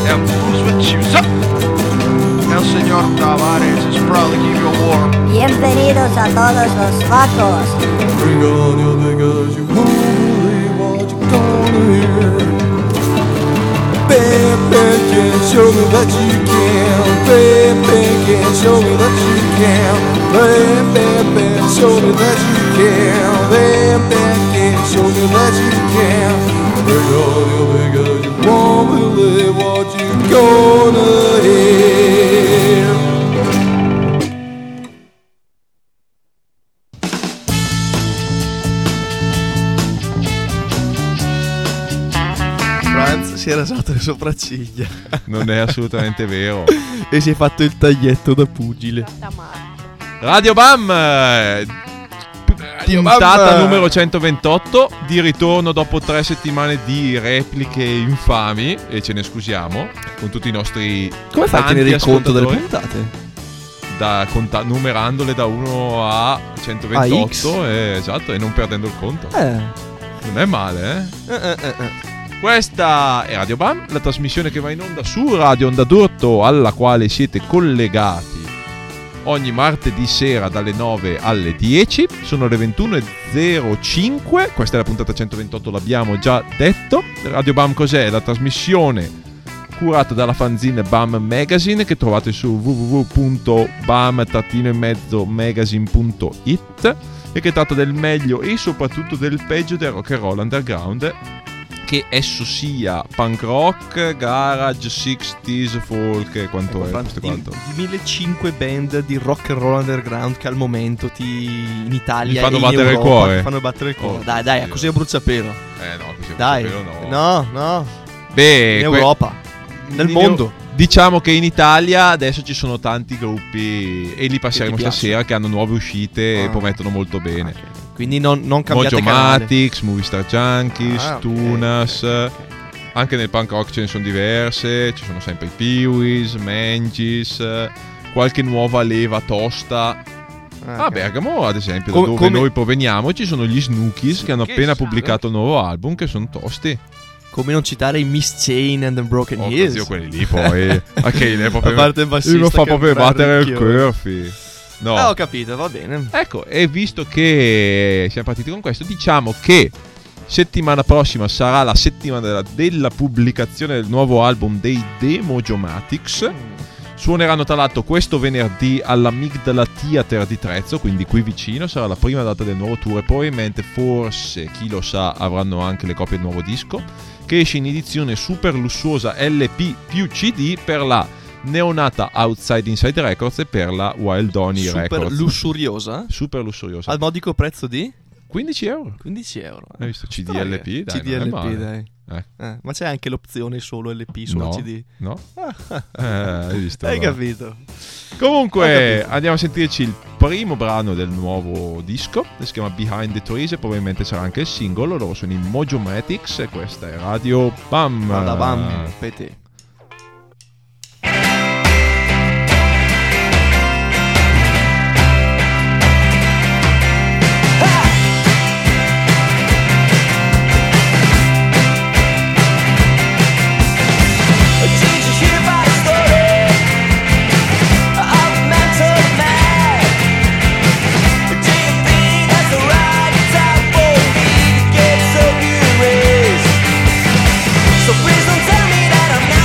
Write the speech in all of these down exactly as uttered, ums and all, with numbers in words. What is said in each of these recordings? and fools with shoes up. El señor Tavares is probably keep you warm. Bienvenidos a todos los vacos. Regard your niggas, you won't believe what you don't hear. Baby, can't show me that you can. Baby, can't show me that you can. Baby, show me that you can. Baby, can't show me that you can. Regard your niggas, you won't believe what you gonna hear. Si è rasato le sopracciglia. Non è assolutamente vero. E si è fatto il taglietto da pugile. Radio Bam, Radio puntata Bam numero centoventotto, di ritorno dopo tre settimane di repliche infami, e ce ne scusiamo con tutti i nostri... Come fai a tenere il conto delle puntate? Da conta- numerandole da uno a centoventotto, a e, esatto, e non perdendo il conto. eh. Non è male, eh? Eh, eh, eh. Questa è Radio Bam, la trasmissione che va in onda su Radio Onda d'Orto, alla quale siete collegati ogni martedì sera dalle nove alle dieci. Sono le ventuno e zero cinque, questa è la puntata centoventotto, l'abbiamo già detto. Radio Bam cos'è? La trasmissione curata dalla fanzine BAM Magazine, che trovate su w w w punto bam trattino e mezzo magazine punto it, e che tratta del meglio e soprattutto del peggio del rock and roll underground, che esso sia punk rock, garage, sessanta, folk e quanto è, quanto è quanto. millecinquecento band di rock and roll underground che al momento ti in Italia fanno e in battere Europa il cuore. Ti fanno battere il cuore. Oh, dai, dai, così a bruciapelo. Eh no, così a bruciapelo no. No, no. Beh, in Europa, que- nel mondo. Diciamo che in Italia adesso ci sono tanti gruppi e li passeremo stasera, che hanno nuove uscite ah. e promettono molto bene. Ah, okay. Quindi non, non cambiate canale. Mojomatics, Movistar Junkies, ah, Tunas, okay, okay, okay. Anche nel punk rock ce ne sono diverse, ci sono sempre i Peewee's, Mangies, qualche nuova leva tosta. Ah, okay. A Bergamo, ad esempio, come, da dove come... noi proveniamo, ci sono gli Snookies, sì, che hanno che appena sono... pubblicato il nuovo album, che sono tosti. Come non citare i Miss Chain and the Broken Years? Oh, zio, quelli lì poi... okay, ne proprio... La parte bassista uno fa proprio battere il curfew. No. Ah, ho capito, va bene. Ecco, e visto che siamo partiti con questo, diciamo che settimana prossima sarà la settimana della, della pubblicazione del nuovo album dei Mojomatics. Suoneranno tra l'altro questo venerdì all'Amigdala Theater di Trezzo, quindi qui vicino. Sarà la prima data del nuovo tour e probabilmente, forse, chi lo sa, avranno anche le copie del nuovo disco, che esce in edizione super lussuosa L P più C D per la neonata Outside Inside Records e per la Wild Honey Records. Super lussuriosa. Super lussuriosa. Al modico prezzo di? quindici euro. quindici euro. Hai visto? C D L P, dai. C D L P, dai. Eh. Eh, ma c'è anche l'opzione solo L P, solo no, C D? No. eh, hai visto? Hai no? capito. Comunque, capito. Andiamo a sentirci il primo brano del nuovo disco. Si chiama Behind the Trees e probabilmente sarà anche il singolo. Loro sono i Mojomatics e questa è Radio Bam. Alla Bam, P T. So please don't tell me that I'm not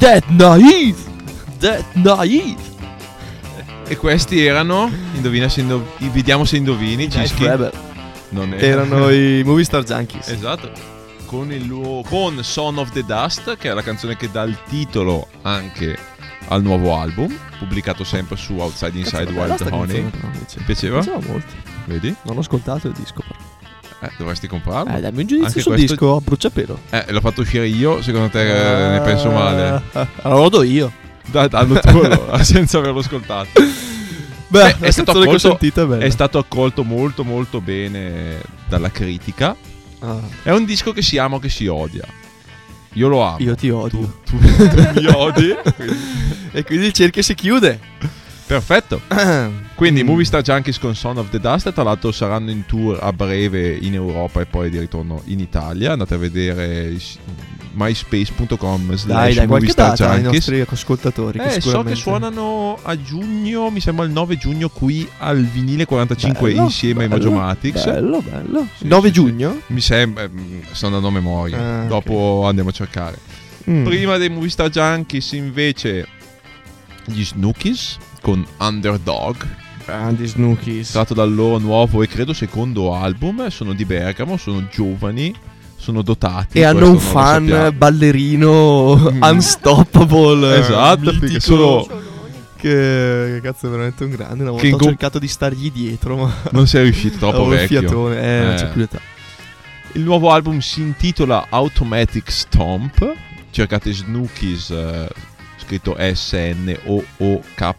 That Naive, That Naive. E questi erano, indovina se indo- vediamo se indovini, Cischi. Non erano i Movistar Junkies. Esatto. Con, il luo- con Son of the Dust, che è la canzone che dà il titolo anche al nuovo album, pubblicato sempre su Outside Inside Wild Honey. Mi piaceva? Mi piaceva molto. Vedi? Non ho ascoltato il disco però. Eh, dovresti comprarlo. Eh, dammi un giudizio anche sul questo... disco a bruciapelo. Eh, l'ho fatto uscire io, secondo te uh, ne penso male? Uh, allora lo do io. Dai, dallo tuo, allora, senza averlo ascoltato. Beh, Beh è, stato accolto, che ho sentito è, bene. È stato accolto molto molto bene dalla critica. Ah. È un disco che si ama o che si odia. Io lo amo. Io ti odio. Tu, tu, tu, tu mi odi. E quindi il cerchio si chiude. Perfetto. Quindi mm. Movistar Junkies con Son of the Dust. Tra l'altro saranno in tour a breve in Europa e poi di ritorno in Italia. Andate a vedere myspace punto com slash Movistar Junkies ai nostri ascoltatori. Eh, che so che suonano a giugno, mi sembra il nove giugno qui al Vinile quarantacinque, bello, insieme bello, ai Mojomatics. Bello, bello. Sì, nove sì, giugno? Sì. Mi sembra, sto andando a memoria. Ah, dopo okay. Andiamo a cercare. Mm. Prima dei Movistar Junkies invece gli Snookies con Underdog, grandi Snookies, tratto dal loro nuovo e credo secondo album. Sono di Bergamo, sono giovani, sono dotati e hanno un fan ballerino mm. unstoppable, esatto, perché sono che, che cazzo è veramente un grande. Una volta che ho go... cercato di stargli dietro ma non sei riuscito, troppo vecchio fiatone, eh, eh. Non c'è più l'età. Il nuovo album si intitola Automatic Stomp, cercate Snookies, eh, scritto S N O O K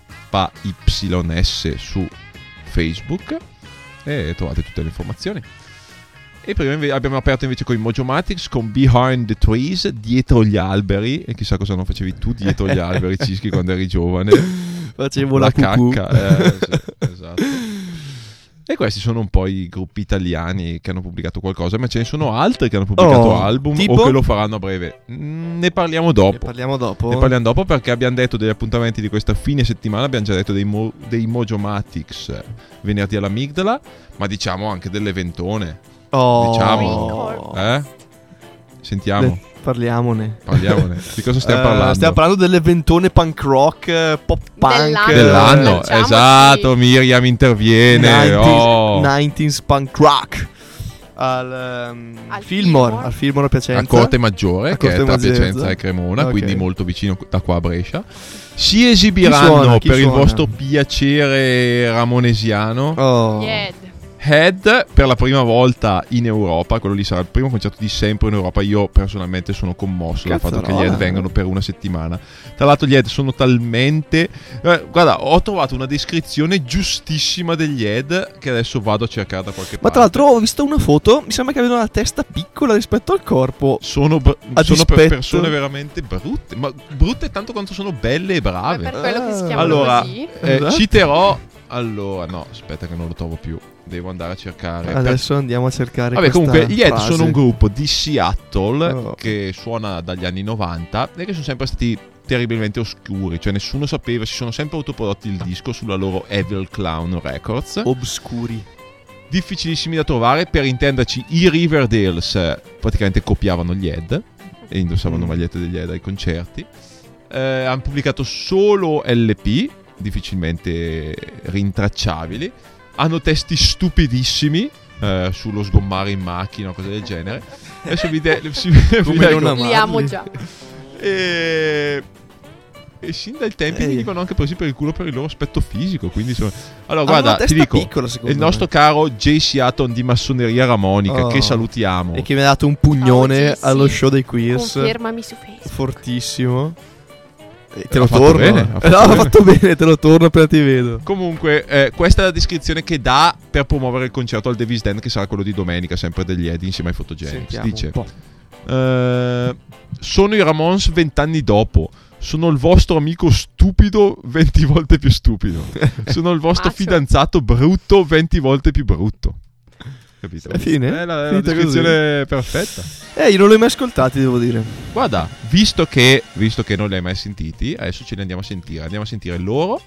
Y S su Facebook e trovate tutte le informazioni. E prima abbiamo aperto invece con i Mojomatics con Behind the Trees, dietro gli alberi. E chissà cosa non facevi tu dietro gli alberi, Cischi, quando eri giovane. Facevo la, la cacca, eh, sì, esatto. E questi sono un po' i gruppi italiani che hanno pubblicato qualcosa, ma ce ne sono altri che hanno pubblicato oh, album tipo? O che lo faranno a breve. Ne parliamo dopo. Ne parliamo dopo. Ne parliamo dopo perché abbiamo detto degli appuntamenti di questa fine settimana, abbiamo già detto dei, Mo- dei Mojomatics venerdì all'Amigdala, ma diciamo anche dell'Eventone. Oh. Diciamo. Eh? Sentiamo. De- Parliamone. Parliamone. Di cosa stiamo uh, parlando? Stiamo parlando dell'eventone punk rock, pop punk dell'anno, dell'anno. Diciamo esatto, sì. Miriam interviene. nineties oh. Punk rock al, um, al Fillmore, al Fillmore a Piacenza, a Corte Maggiore, a Corte che è tra Piacenza e Cremona, okay. Quindi molto vicino da qua a Brescia. Si esibiranno, chi suona, chi per suona? Il vostro piacere ramonesiano. Oh. Yeah. Head per la prima volta in Europa, quello lì sarà il primo concerto di sempre in Europa. Io personalmente sono commosso dal fatto che gli Head vengano per una settimana. Tra l'altro gli Head sono talmente... Eh, guarda, ho trovato una descrizione giustissima degli Head che adesso vado a cercare da qualche parte. Ma tra l'altro ho visto una foto, mi sembra che avevano la testa piccola rispetto al corpo. Sono, br- sono per persone veramente brutte, ma brutte tanto quanto sono belle e brave. Ma per quello ah. che si chiamano allora, così. Eh, esatto. Citerò... Allora, no, aspetta che non lo trovo più. Devo andare a cercare. Adesso per... andiamo a cercare. Vabbè, comunque gli Head sono un gruppo di Seattle oh. che suona dagli anni novanta e che sono sempre stati terribilmente oscuri, cioè nessuno sapeva, si sono sempre autoprodotti il disco sulla loro Evil Clown Records. Obscuri, difficilissimi da trovare, per intenderci i Riverdales praticamente copiavano gli Head e indossavano mm. magliette degli Head ai concerti. Eh, hanno pubblicato solo L P difficilmente rintracciabili, hanno testi stupidissimi eh, sullo sgommare in macchina o cose del genere. Adesso vi liamo già e... e sin dai tempi mi dicono anche presi per il culo per il loro aspetto fisico, quindi sono... allora guarda, ti dico piccola, il nostro me. caro Jay Seaton di Massoneria Ramonica oh. che salutiamo e che mi ha dato un pugnone oh, sì, sì. allo show dei Queers, confermami su Facebook, fortissimo. Te, te lo torno bene, ha fatto, no, bene. fatto bene, te lo torno appena ti vedo. Comunque eh, questa è la descrizione che dà per promuovere il concerto al Davis Den, che sarà quello di domenica, sempre degli Head insieme ai Photogenics. Dice eh, sono i Ramones vent'anni dopo, sono il vostro amico stupido venti volte più stupido, sono il vostro fidanzato brutto venti volte più brutto. Capito? È fine? Eh, la, la descrizione così. Perfetta. Eh, io non li ho mai ascoltati, devo dire. Guarda, visto che, visto che non li hai mai sentiti, adesso ce li andiamo a sentire. Andiamo a sentire loro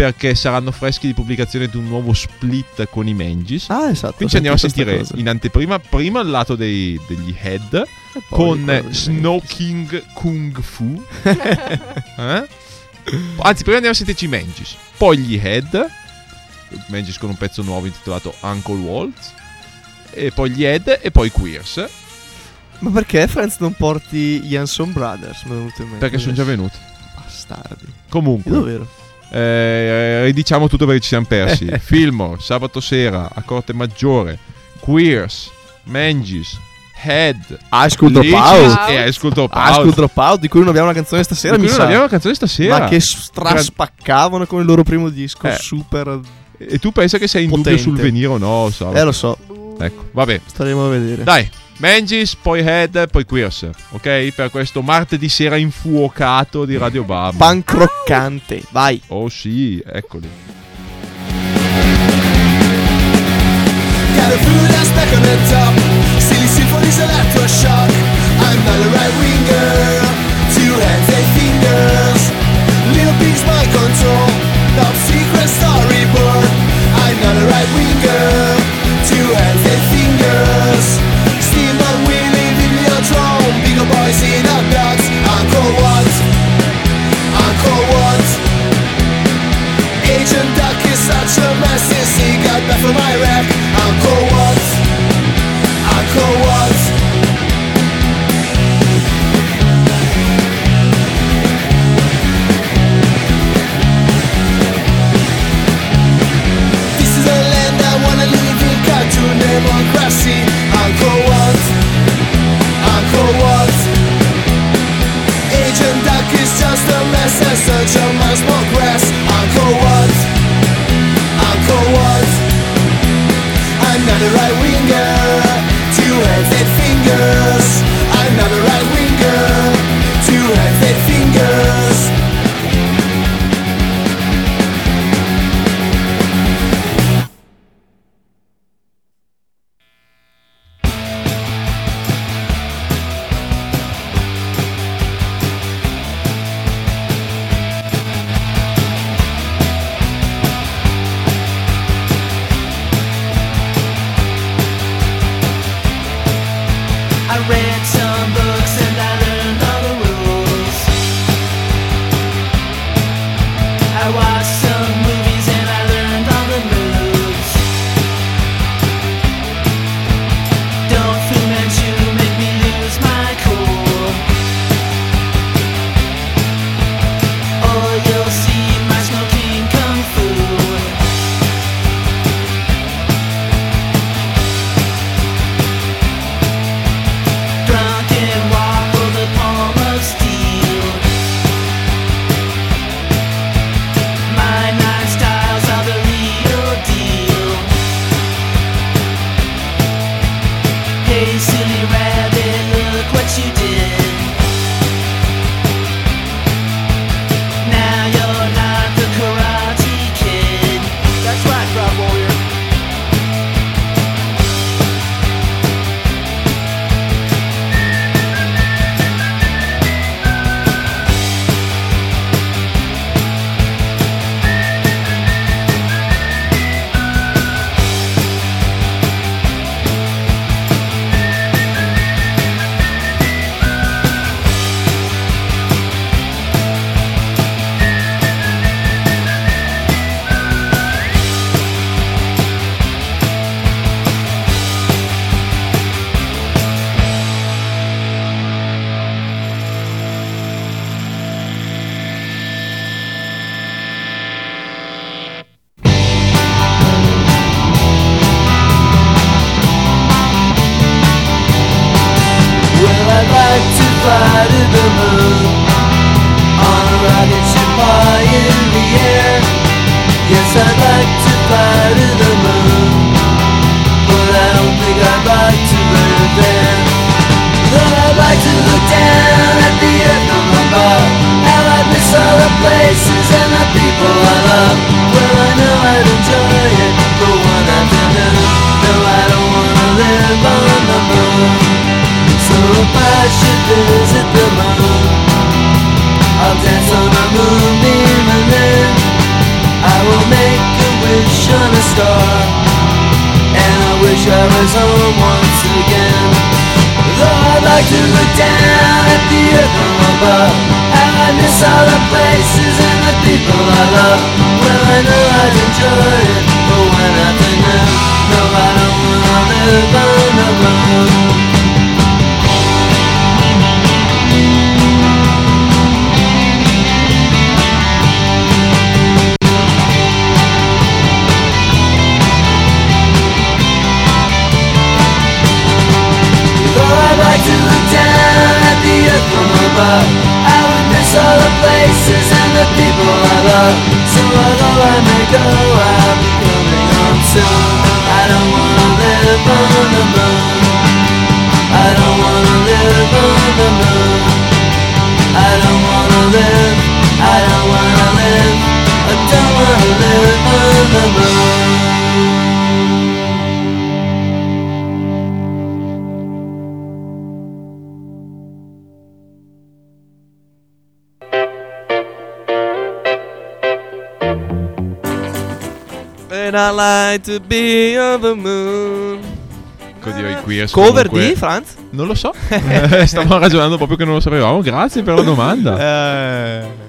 perché saranno freschi di pubblicazione di un nuovo split con i Mangies. Ah, esatto. Quindi ci andiamo a sentire in anteprima prima il lato dei, degli Head con Snoking Kung Fu. eh? Anzi, prima andiamo a sentirci i Mangies, poi gli Head, Mangies con un pezzo nuovo intitolato Uncle Waltz, e poi gli Head e poi Queers. Ma perché Friends non porti gli Hanson Brothers? Perché sono già venuti. Bastardi. Comunque, davvero. Eh, ridiciamo tutto perché ci siamo persi. Fillmore, sabato sera a Corte Maggiore, Queers, Mangies, Head, High School Dropout e High School Dropout. High School Dropout, di cui non abbiamo una canzone stasera. Di cui mi non sa. abbiamo una canzone stasera. Ma che straspaccavano con il loro primo disco. Eh. Super. E tu pensa che sei in potente. Dubbio sul venire o no? Sabato. Eh, lo so. Ecco, vabbè. Staremo a vedere. Dai. Mangies, poi Head, poi Queers, ok? Per questo martedì sera infuocato di Radio Bam. Pancroccante, vai! Oh sì, eccoli. Gather through that stack on the top. Silly symphonies, electroshock. I'm not a right winger. Two hands, eight fingers. Little pigs, my control. Top secret storyboard. I'm not a right winger. Two hands, eight fingers. Boys in our blocks, Uncle Watts, Uncle Watts. Agent Duck is such a mess since he got back from Iraq. Uncle Watts, Uncle Watts. This is a land I wanna live in, cartoon democracy. Uncle Watts, Uncle Watts. Agent Duck is just a mess and such a much more grass. Uncle Watts, Uncle Watts. I'm not a right winger, two hands and fingers. I'm not a right winger, two hands and fingers. I'll dance on a moonbeam and then I star, and I wish I was home once again. Though I'd like to look down at the earth from above, and I miss all the places and the people I love. Well, I know I'd enjoy it, but when I think now, no, I don't wanna live on alone. I would miss all the places and the people I love. So although I may go, I'll be coming home soon. I don't wanna live on the moon. I don't wanna live on the moon. I don't wanna live, I don't wanna live, I don't wanna live on the moon. I like to be of the moon. Così i Queers. Cover comunque... di Franz? Non lo so. Stavo ragionando proprio che non lo sapevamo. Grazie per la domanda.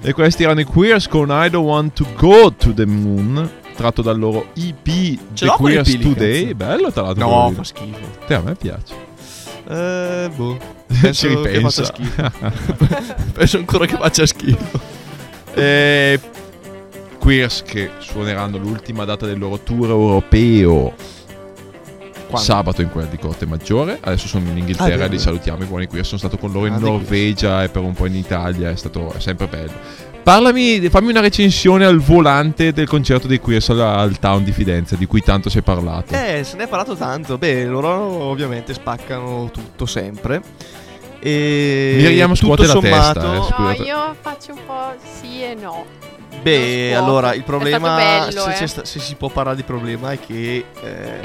E questi erano i Queers con I Don't Want to Go to the Moon, tratto dal loro E P The Queers E P Today. Lì, bello, tra l'altro. No, fa schifo. Te, a me piace. Eh, boh. Penso ci che faccia schifo. Penso ancora che faccia schifo. E Queers che suoneranno l'ultima data del loro tour europeo. Quando? Sabato in quella di Corte Maggiore. Adesso sono in Inghilterra, ah, li salutiamo i buoni Queers. Sono stato con loro in ah, Norvegia e per un po' in Italia. È stato è sempre bello. Parlami, fammi una recensione al volante del concerto dei Queers al, al Town di Fidenza, di cui tanto si è parlato. Eh, se ne è parlato tanto. Beh, loro ovviamente spaccano tutto sempre. E Miriam scuote la sommato, testa eh, scuote. No, io faccio un po' sì e no. Beh, allora il problema bello, se, eh. se, se si può parlare di problema è che eh,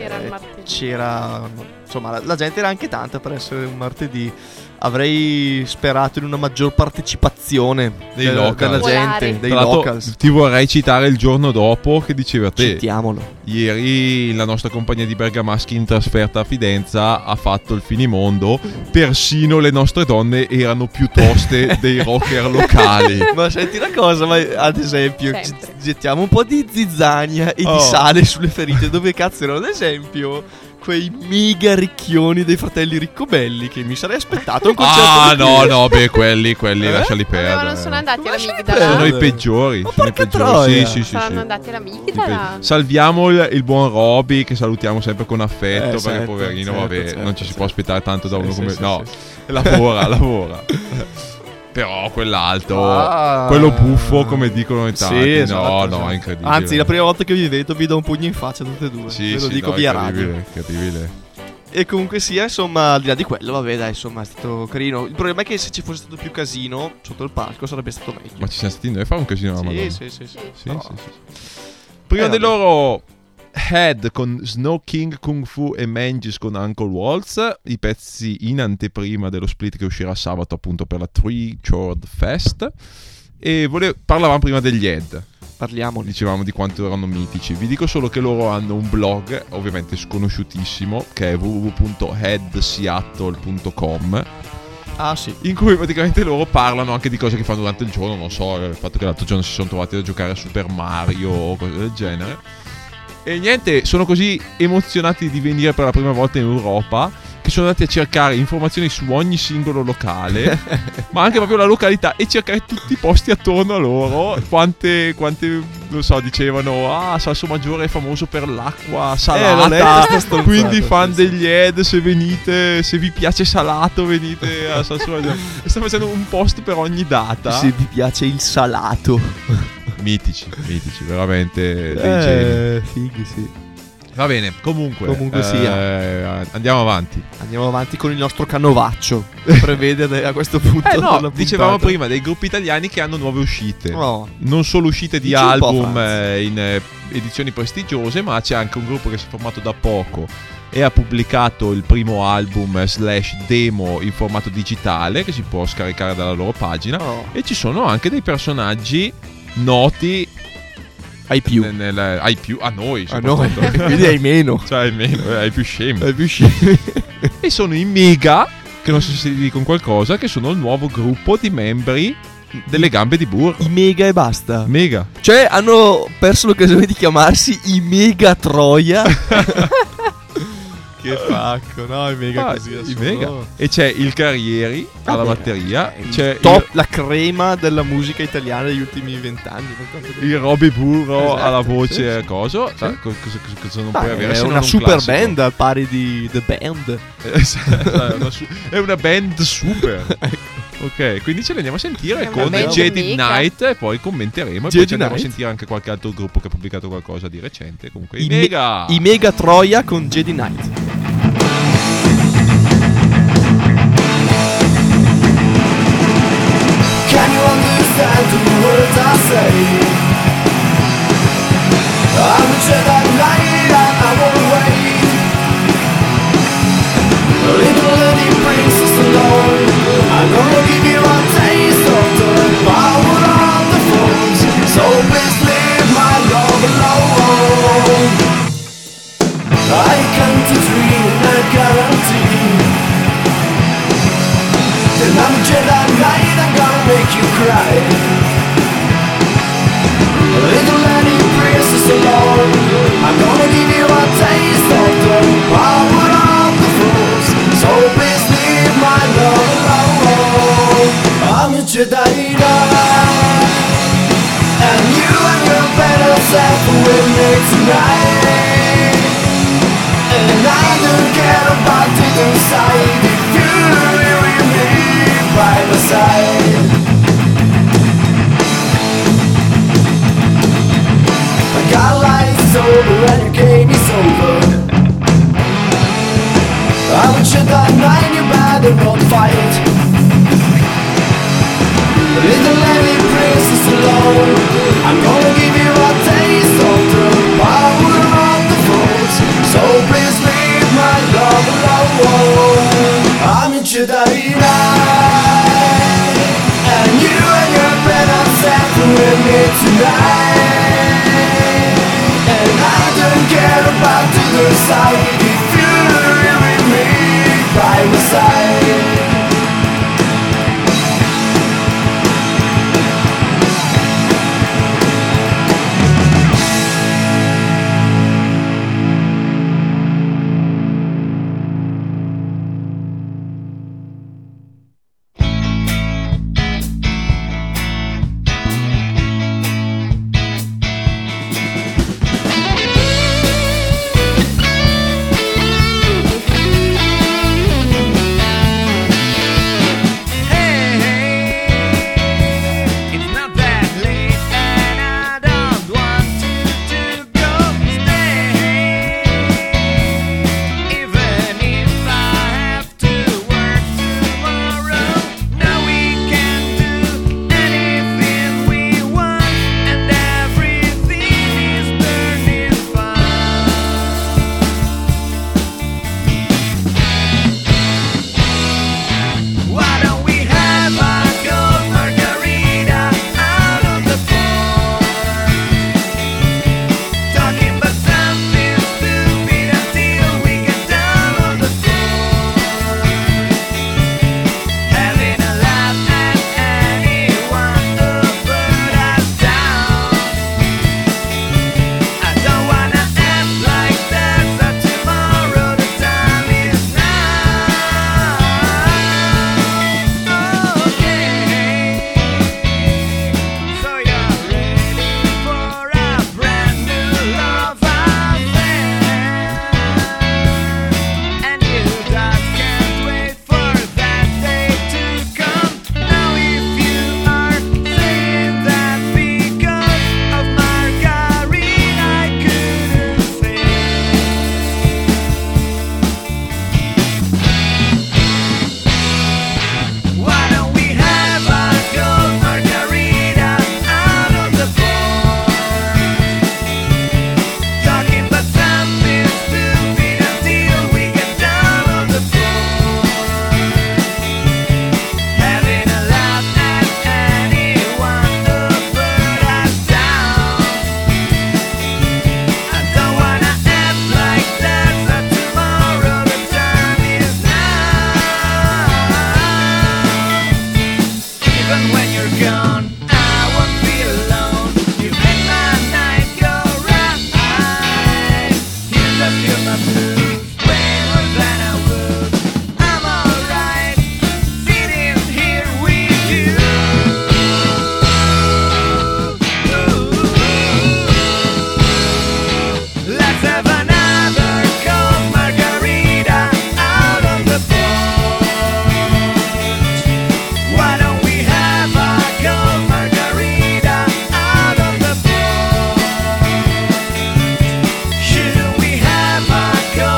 c'era, insomma, la, la gente era anche tanta per essere un martedì. Avrei sperato in una maggior partecipazione dei del, local. della gente, dei locals. Ti vorrei citare il giorno dopo che diceva te. Citiamolo. Ieri la nostra compagnia di bergamaschi in trasferta a Fidenza ha fatto il finimondo. Persino le nostre donne erano più toste dei rocker locali. Ma senti una cosa, ma ad esempio Sempre. gettiamo un po' di zizzania e oh. di sale sulle ferite. Dove cazzo erano, ad esempio, quei mega ricchioni dei fratelli Riccobelli, che mi sarei aspettato un concerto. Ah no no, beh quelli quelli eh? lasciali perdere. Ma non sono andati alla Amigdala. Sono i peggiori. Ma sono i peggiori. Sì, sì, sì, sono sì. andati alla Amigdala. Salviamo il, il buon Roby, che salutiamo sempre con affetto, eh, perché certo, poverino certo, vabbè certo, non ci certo. si può aspettare tanto da uno sì, come sì, no. Sì, sì. Lavora, lavora. Però quell'alto, ah, quello buffo, come dicono in tanti, sì, esatto, no, esatto. no, è incredibile. Anzi, la prima volta che vi vedo vi do un pugno in faccia tutte e due, sì, ve lo sì, dico no, via radio. Incredibile. E comunque sia, insomma, al di là di quello, vabbè, dai, insomma, è stato carino. Il problema è che se ci fosse stato più casino sotto il palco sarebbe stato meglio. Ma ci siamo stati noi a fare un casino alla Madonna. Sì, sì, sì, sì. sì, no. sì, sì. Prima eh, di loro... Head con Snow King, Kung Fu e Mangies con Uncle Waltz, i pezzi in anteprima dello split che uscirà sabato appunto per la Three Chord Fest. E volevo, parlavamo prima degli Head. Parliamo. Dicevamo di quanto erano mitici. Vi dico solo che loro hanno un blog, ovviamente sconosciutissimo, che è w w w punto head seattle punto com. Ah sì. In cui praticamente loro parlano anche di cose che fanno durante il giorno. Non so, il fatto che l'altro giorno si sono trovati a giocare a Super Mario o cose del genere. E niente, sono così emozionati di venire per la prima volta in Europa che sono andati a cercare informazioni su ogni singolo locale, ma anche proprio la località, e cercare tutti i posti attorno a loro. Quante, quante, non so, dicevano, ah, Salsomaggiore è famoso per l'acqua salata, eh, quindi fan degli Head, se venite, se vi piace salato venite a Salsomaggiore. Sta facendo un post per ogni data. Se vi piace il salato. Mitici, mitici, veramente dei eh, geni. Fighi, sì. Va bene, comunque, comunque eh, sia. Andiamo avanti. Andiamo avanti con il nostro canovaccio. Prevede a questo punto. Eh no, dicevamo prima dei gruppi italiani che hanno nuove uscite. No. Non solo uscite di Dici album eh, in eh, edizioni prestigiose, ma c'è anche un gruppo che si è formato da poco e ha pubblicato il primo album slash demo in formato digitale che si può scaricare dalla loro pagina. No. E ci sono anche dei personaggi noti Hai più nel, nel, Hai più a noi A noi Quindi hai meno Cioè hai meno Hai più scemi Hai più scemi E sono i Mega, che non so se ti dicono qualcosa, che sono il nuovo gruppo di membri delle gambe di burro. I Mega e basta. Mega. Cioè hanno perso l'occasione di chiamarsi i Mega Troia. Che pacco, no? I Mega ah, così i Mega. E c'è il Carrieri alla ah, batteria, eh, c'è il top, il... la crema della musica italiana degli ultimi vent'anni. Il Roby Burro, esatto, alla voce, sì, sì. coso sì. Cosa, cosa, cosa, cosa non ah, puoi avere? È una un super classico. Band al pari di The Band. Esatto, è, una su- è una band super. Ecco. Ok, quindi ce ne andiamo a sentire con Jedi Knight e poi commenteremo. E Jedi poi ci andiamo Knight. a sentire anche qualche altro gruppo che ha pubblicato qualcosa di recente. Comunque, i, i Mega me- I Mega Troia con Jedi Knight. Can you understand the words I say? I'm a Jedi Knight and I won't wait. Little lady brings us along. I'm gonna give you a taste of the power of the force. So please leave my love alone. I can't dream a guarantee. Then I'm a Jedi Knight, I'm gonna make you cry. Little lady princess alone, I'm gonna give you a taste of the power of the force. So please leave my love alone. I'm a Jedi Knight, and you and your better self will meet tonight. And I don't care about the inside, if you really me by my side. My godlight is over and your game is over. I wish you that night, you better not fight. Little lady princess alone, I'm gonna give you a taste of the power of the force. So please leave my love alone. I'm a Jedi Knight, and you and your better self with me tonight. And I don't care about the other side, if you're with me by my side. Go!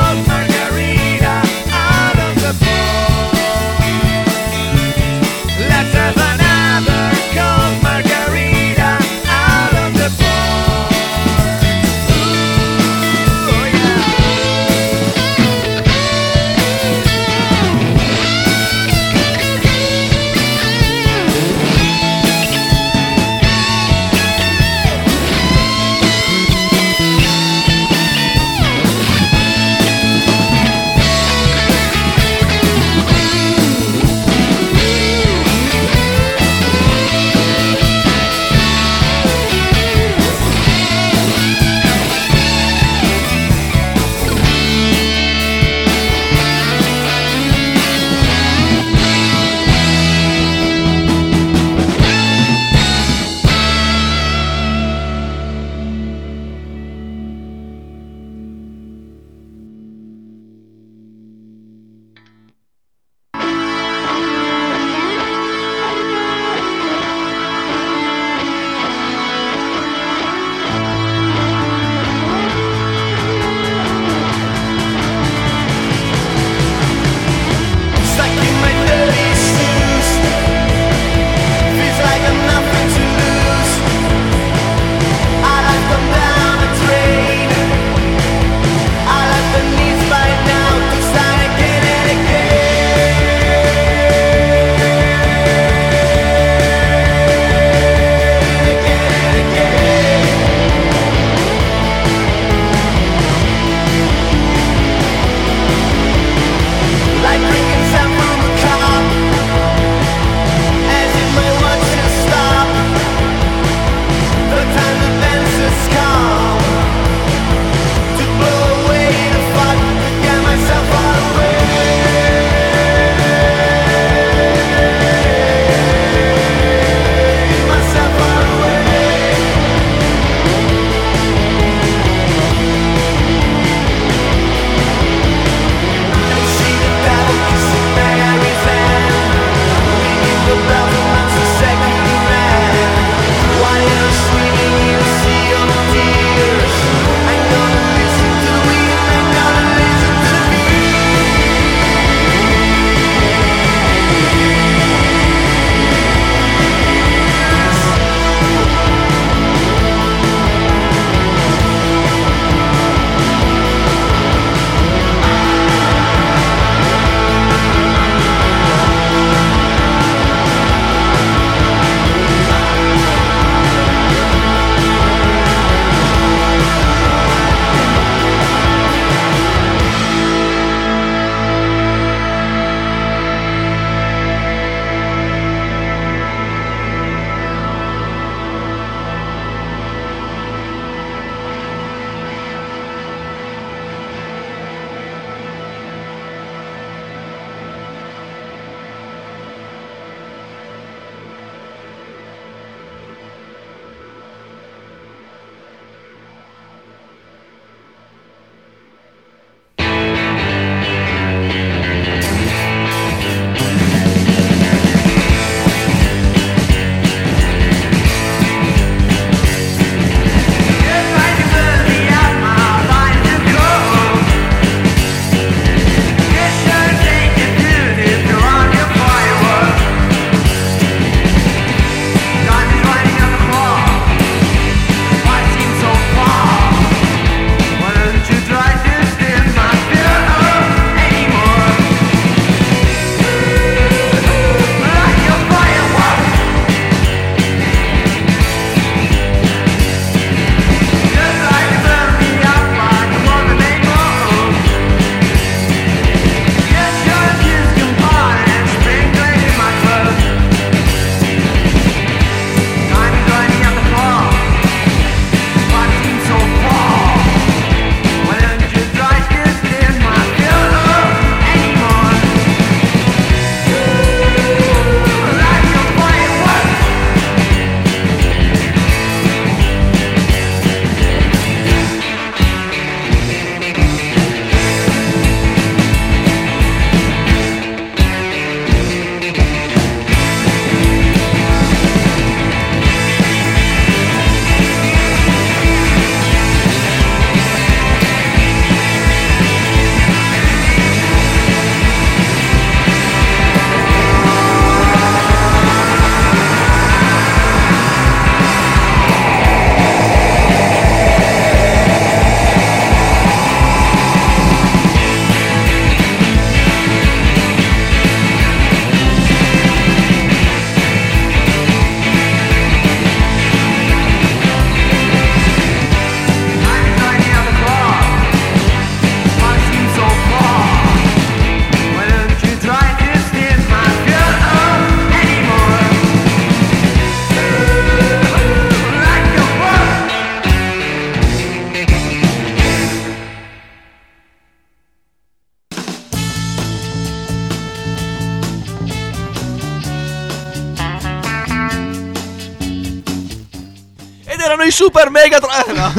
dei super Megatron. No.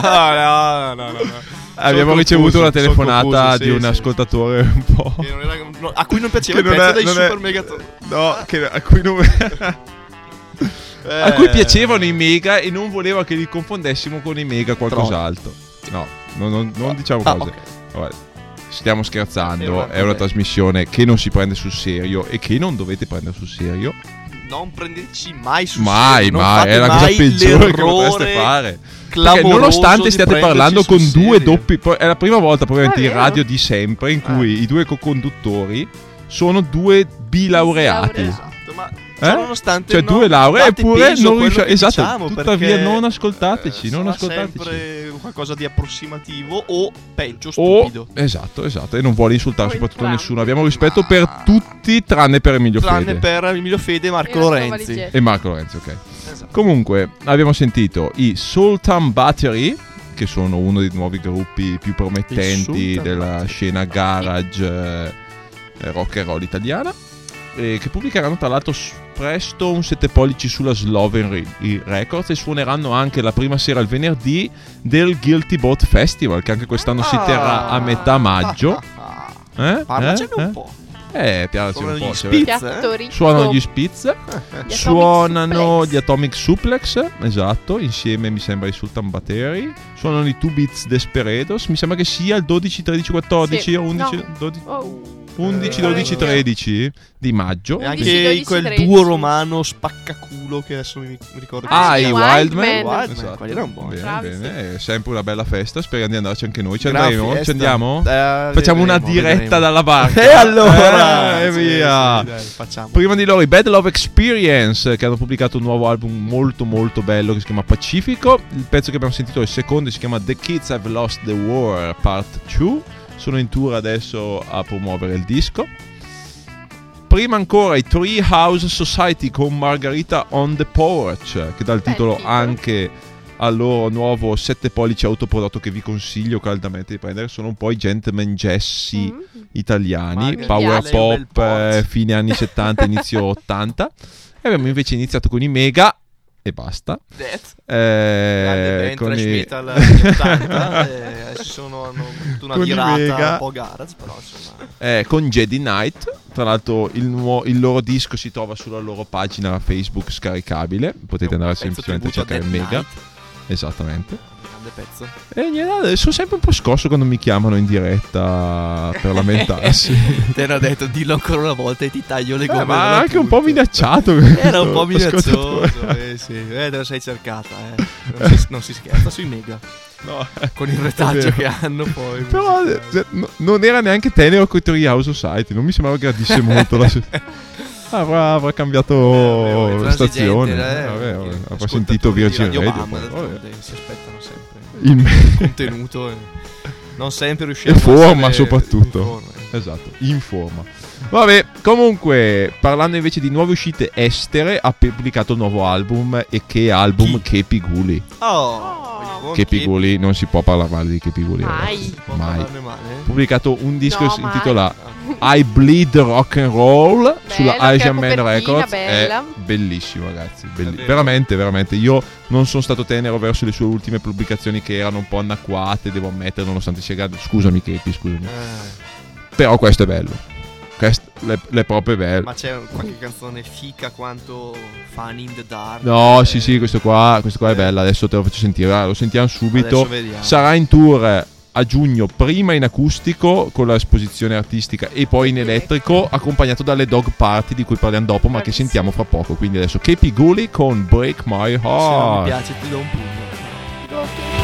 no, no, no, no, no. Abbiamo confuso, ricevuto una telefonata confuso, sì, di un sì. ascoltatore un po' che non era, no, a cui non piaceva che il pezzo è, dei super è, Megatron. No, che a cui non eh. a cui piacevano i Mega e non voleva che li confondessimo con i Mega qualcos'altro. No, non, non, non ah, diciamo ah, cose. Okay. Vabbè. Stiamo scherzando, è una trasmissione che non si prende sul serio e che non dovete prendere sul serio. Non prendeteci mai sul mai, serio. Mai, mai, è la cosa peggiore che potreste fare. Perché nonostante stiate parlando con due serio. doppi, è la prima volta probabilmente in radio di sempre in cui eh. i due co-conduttori sono due bilaureati. Esatto, ma cioè, eh? nonostante cioè non due lauree eppure non riusciamo, esatto, diciamo, tuttavia non ascoltateci, non ascoltateci. Sempre qualcosa di approssimativo o peggio stupido. O, esatto, esatto, e non vuole insultare soprattutto Trump, nessuno. Abbiamo rispetto ma... per tutti tranne per Emilio tranne Fede. Tranne per Emilio Fede e Marco e Lorenzi. E Marco Lorenzi, ok. Esatto. Comunque, abbiamo sentito i Sultan Battery, che sono uno dei nuovi gruppi più promettenti della Battery. scena garage eh, rock and roll italiana. Eh, che pubblicheranno tra l'altro presto un sette pollici sulla Sloven Records e suoneranno anche la prima sera il venerdì del Guilty Boat Festival, che anche quest'anno ah, si terrà a metà maggio. Ah, ah, eh? Parlacene eh? un po'. Eh, piacciono un po'. Spitz, eh? Suonano gli Spitz, eh, eh. suonano Suplex. gli Atomic Suplex, esatto, insieme mi sembra ai Sultan Battery, suonano i Two Beats Desperados, mi sembra che sia il dodici, tredici, quattordici sì. o undici, no. dodici Oh. undici, dodici, tredici di maggio. E anche quel duo romano spaccaculo che adesso mi ricordo. Ah, i Wildman. Wildman, esatto. Era un buon. Bene, Travis. bene, è sempre una bella festa. Speriamo di andarci anche noi. Ci andremo? Ci andiamo? Eh, Facciamo vedremo, una diretta vedremo. dalla barca. E allora, eh, eh, via. Sì, sì, dai, prima di loro i Bad Love Experience, che hanno pubblicato un nuovo album molto molto bello che si chiama Pacifico. Il pezzo che abbiamo sentito è il secondo, si chiama The Kids Have Lost the War Part Two. Sono in tour adesso a promuovere il disco. Prima ancora i Treehouse Society con Margarita on the Porch, che dà il titolo anche al loro nuovo sette pollici autoprodotto, che vi consiglio caldamente di prendere. Sono un po' i gentleman jazzy mm. italiani, power pop eh, fine anni settanta inizio ottanta. E abbiamo invece iniziato con i Mega e basta. Eh, con i... metal ottanta, eh, sono hanno una con virata un po' garage, però insomma. Eh, con Jedi Knight, tra l'altro il, nuo- il loro disco si trova sulla loro pagina Facebook scaricabile, potete andare semplicemente a cercare Mega. Night. Esattamente. Grande pezzo. E niente, sono sempre un po' scosso quando mi chiamano in diretta per lamentarsi. Te l'ho detto, dillo ancora una volta e ti taglio le gomme. Eh, ma anche tutto. un po' minacciato. Era un po' minacciato. Eh sì, eh, te lo sei cercata. Eh. Non, si, non si scherza sui Mega. No, con il retaggio che hanno poi. Però cioè, no, non era neanche tenero con i Treehouse Society, non mi sembrava che gradisse molto la avrà, avrà cambiato eh, vabbè, stazione, eh, vabbè, vabbè, avrà sentito Virgin Radio, Radio Bam, poi, vabbè. si aspettano sempre il me- contenuto, e non sempre riusciamo in forma, a soprattutto in forma, eh. esatto, in forma. Vabbè, comunque, parlando invece di nuove uscite estere, ha pubblicato un nuovo album, e che album, Chi? che Piguli. Oh. Che Piguli, non si può parlare male di Che Piguli, mai, mai. Male. Pubblicato un disco no, intitolato I Bleed Rock and Roll bella, sulla Asian Man Records, bella. È bellissimo, ragazzi, Belli- veramente, veramente. Io non sono stato tenero verso le sue ultime pubblicazioni, che erano un po' anacquate, devo ammettere, nonostante sia grande. Scusami, Kepi, scusami. Eh. Però questo è bello. Queste, le, le proprie belle. Ma c'è qualche canzone fica quanto Fun in the Dark? No, eh, sì, sì, questo qua, questo qua eh. è bella. Adesso te lo faccio sentire. Allora, lo sentiamo subito. Sarà in tour a giugno, prima in acustico con l'esposizione artistica e poi in elettrico, accompagnato dalle dog party di cui parliamo dopo, ma che sentiamo fra poco. Quindi adesso Kepi Gulli con Break My Heart. Se non mi piace, ti do un pugno. Okay.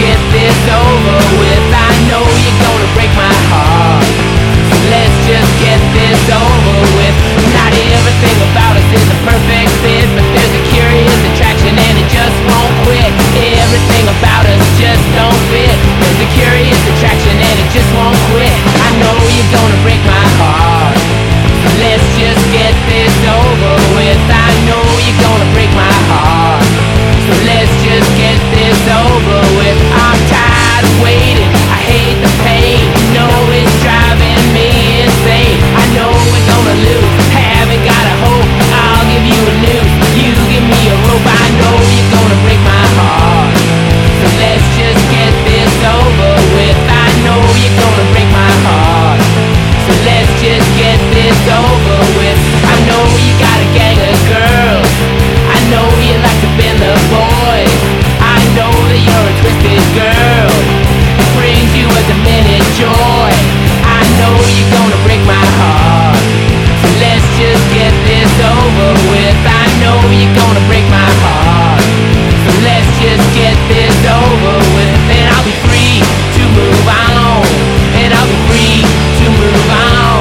Get this over with. I know you're gonna break my heart, so let's just get this over with. Not everything about us is a perfect fit, but there's a curious attraction and it just won't quit. Everything about us just don't fit. There's a curious attraction and it just won't quit. I know you're gonna break my heart, so let's just get this over with. I know you're gonna break my heart, so let's just get this over with. I'm tired of waiting. it's over with. I know you got a gang of girls, I know you like to bend the boys, I know that you're a twisted girl, it brings you a diminished joy. I know you're gonna break my heart, so let's just get this over with. I know you're gonna break my heart, so let's just get this over with. And I'll be free to move on, and I'll be free to move on,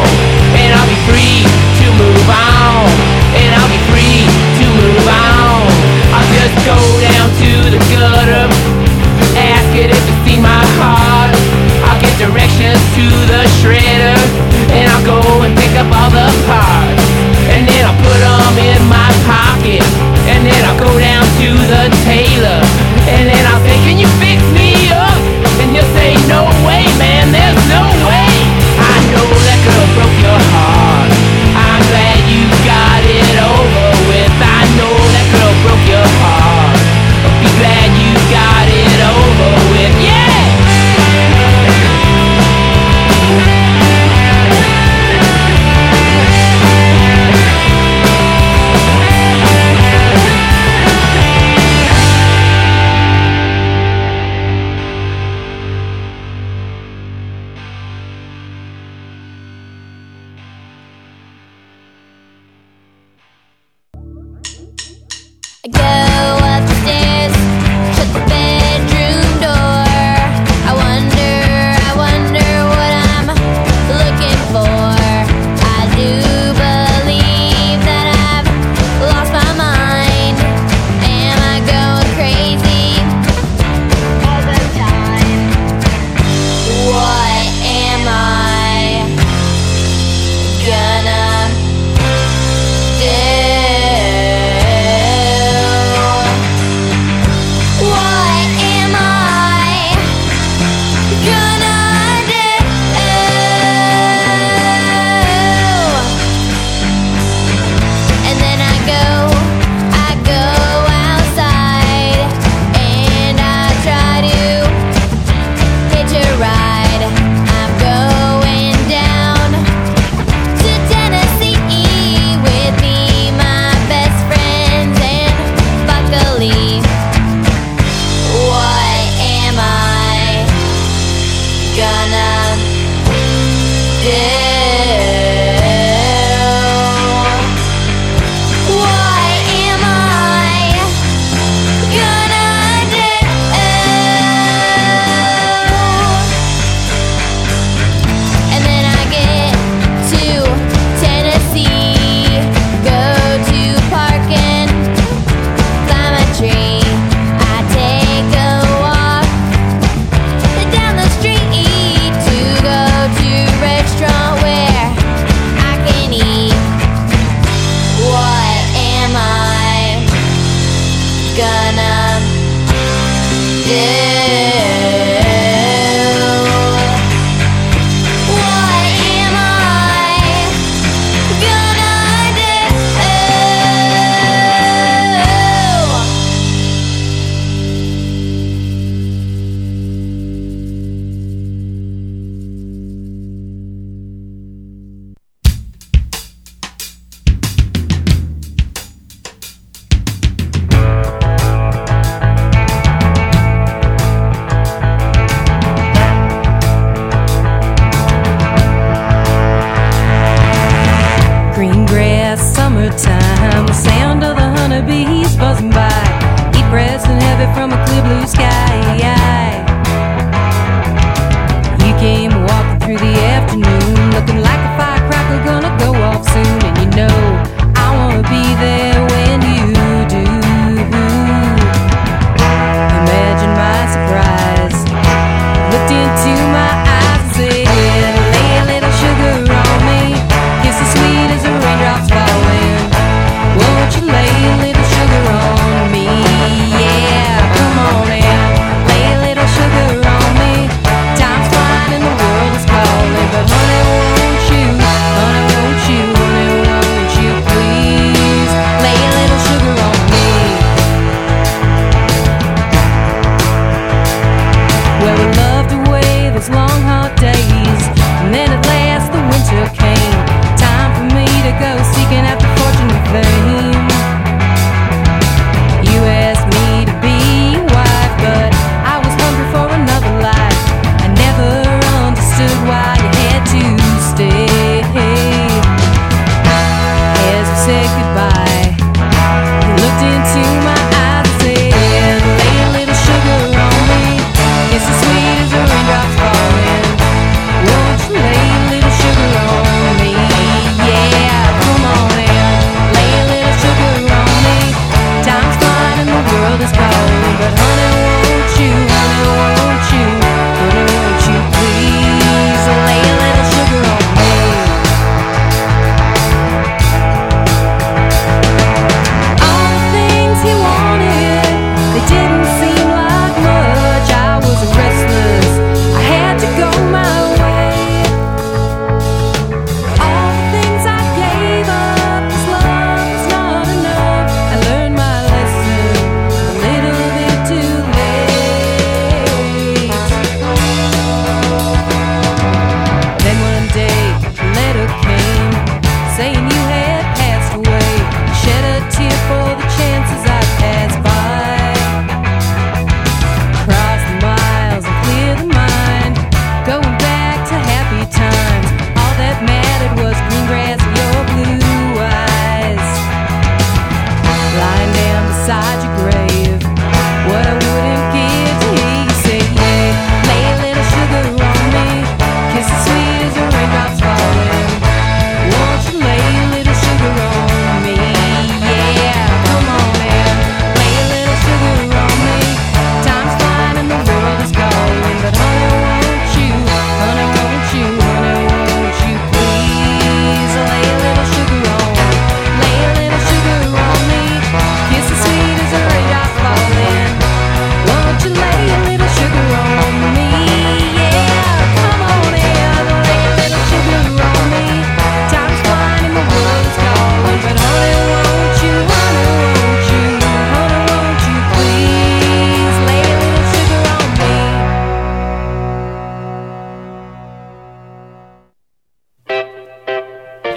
and I'll be free to move on, and I'll be free to move on. I'll just go down to the gutter, ask it if it's in my heart. I'll get directions to the shredder, and I'll go and pick up all the parts, and then I'll put them in my pocket, and then I'll go down to the tailor, and then I'll say, can you fix me up? And you'll say, no way, man, there's no way. I know that girl broke your heart, I'm glad you got it over with. I know that girl broke your heart, I'll be glad you got it over with. Yeah!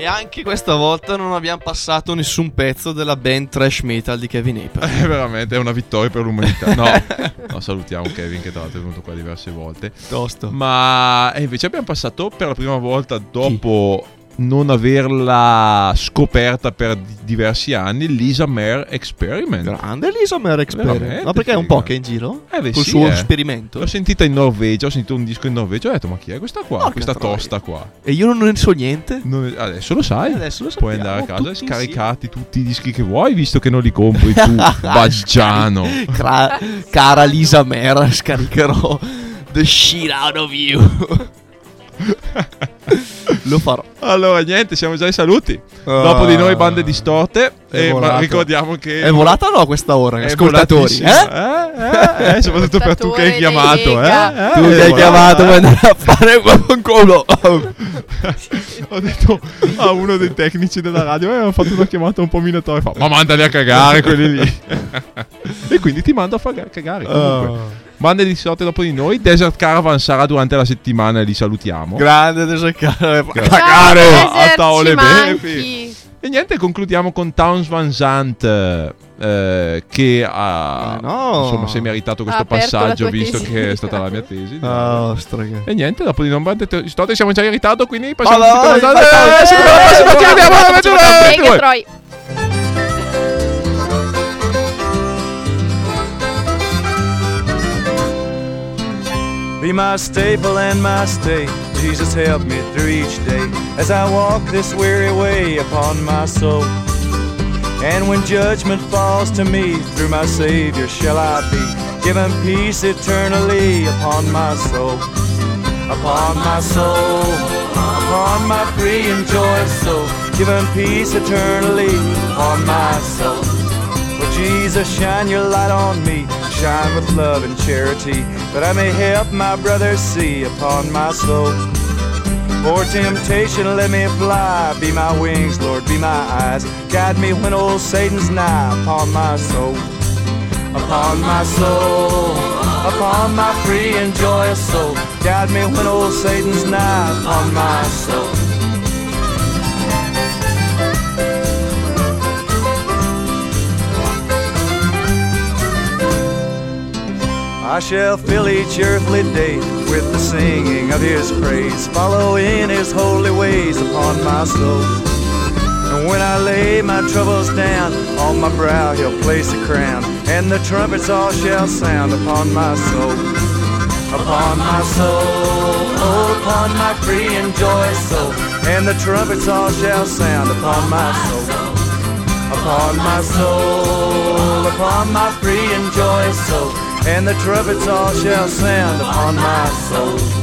E anche questa volta non abbiamo passato nessun pezzo della band trash metal di Kevin Apple. È veramente è una vittoria per l'umanità. No, no, salutiamo Kevin, che tra l'altro è venuto qua diverse volte. Tosto. Ma e invece abbiamo passato per la prima volta dopo... Chi? Non averla scoperta per diversi anni, Lisa Mar Experiment. Grande Lisa Mar Experiment. Ma perché figa. È un po' che è in giro? Eh, beh, col sì, suo eh. esperimento. L'ho sentita in Norvegia, ho sentito un disco in Norvegia, ho detto ma chi è questa qua? Porca questa troia. Tosta qua. E io non ne so niente. Non, adesso lo sai. Adesso lo puoi andare a casa e scaricarti insieme tutti i dischi che vuoi, visto che non li compri tu, baggiano. Cara, cara Lisa Mer, scaricherò the shit out of you. Lo farò. Allora niente, siamo già ai saluti. uh, Dopo di noi bande distorte. E ma ricordiamo che è volata o no questa ora? È ascoltatori eh? Eh, eh, eh, soprattutto per tu che hai chiamato eh? Eh, Tu che hai chiamato per andare a fare un culo. Ho detto a uno dei tecnici della radio, eh, ho fatto una chiamata un po' minatoria, fa, ma mandali a cagare quelli lì. E quindi ti mando a far cagare comunque. uh. Bande di sorte dopo di noi. Desert Caravan sarà durante la settimana e li salutiamo. Grande Desert Caravan. Cagare a tavole bene. E niente, concludiamo con Townes Van Zandt eh, che ha eh no. insomma si è meritato questo passaggio visto tesi. Che è stata la mia tesi. Oh, e niente, dopo di non bande di sorte siamo già in ritardo, quindi passiamo alla prossima. Be my staple and my stay, Jesus help me through each day, as I walk this weary way upon my soul. And when judgment falls to me, through my Savior shall I be, given peace eternally upon my soul. Upon my soul, upon my free and joyous soul, given peace eternally upon my soul. Well, Jesus, shine your light on me, shine with love and charity, that I may help my brothers see upon my soul. For temptation let me fly, be my wings, Lord, be my eyes, guide me when old Satan's nigh upon my soul. Upon my soul, upon my free and joyous soul, guide me when old Satan's nigh upon my soul. I shall fill each earthly day with the singing of his praise, follow in his holy ways upon my soul. And when I lay my troubles down, on my brow he'll place a crown, and the trumpets all shall sound upon my soul. Upon my soul, oh, upon my free and joyous soul, and the trumpets all shall sound upon my soul. Upon my soul, upon my free and joyous soul, and the trumpets all shall sound upon my soul.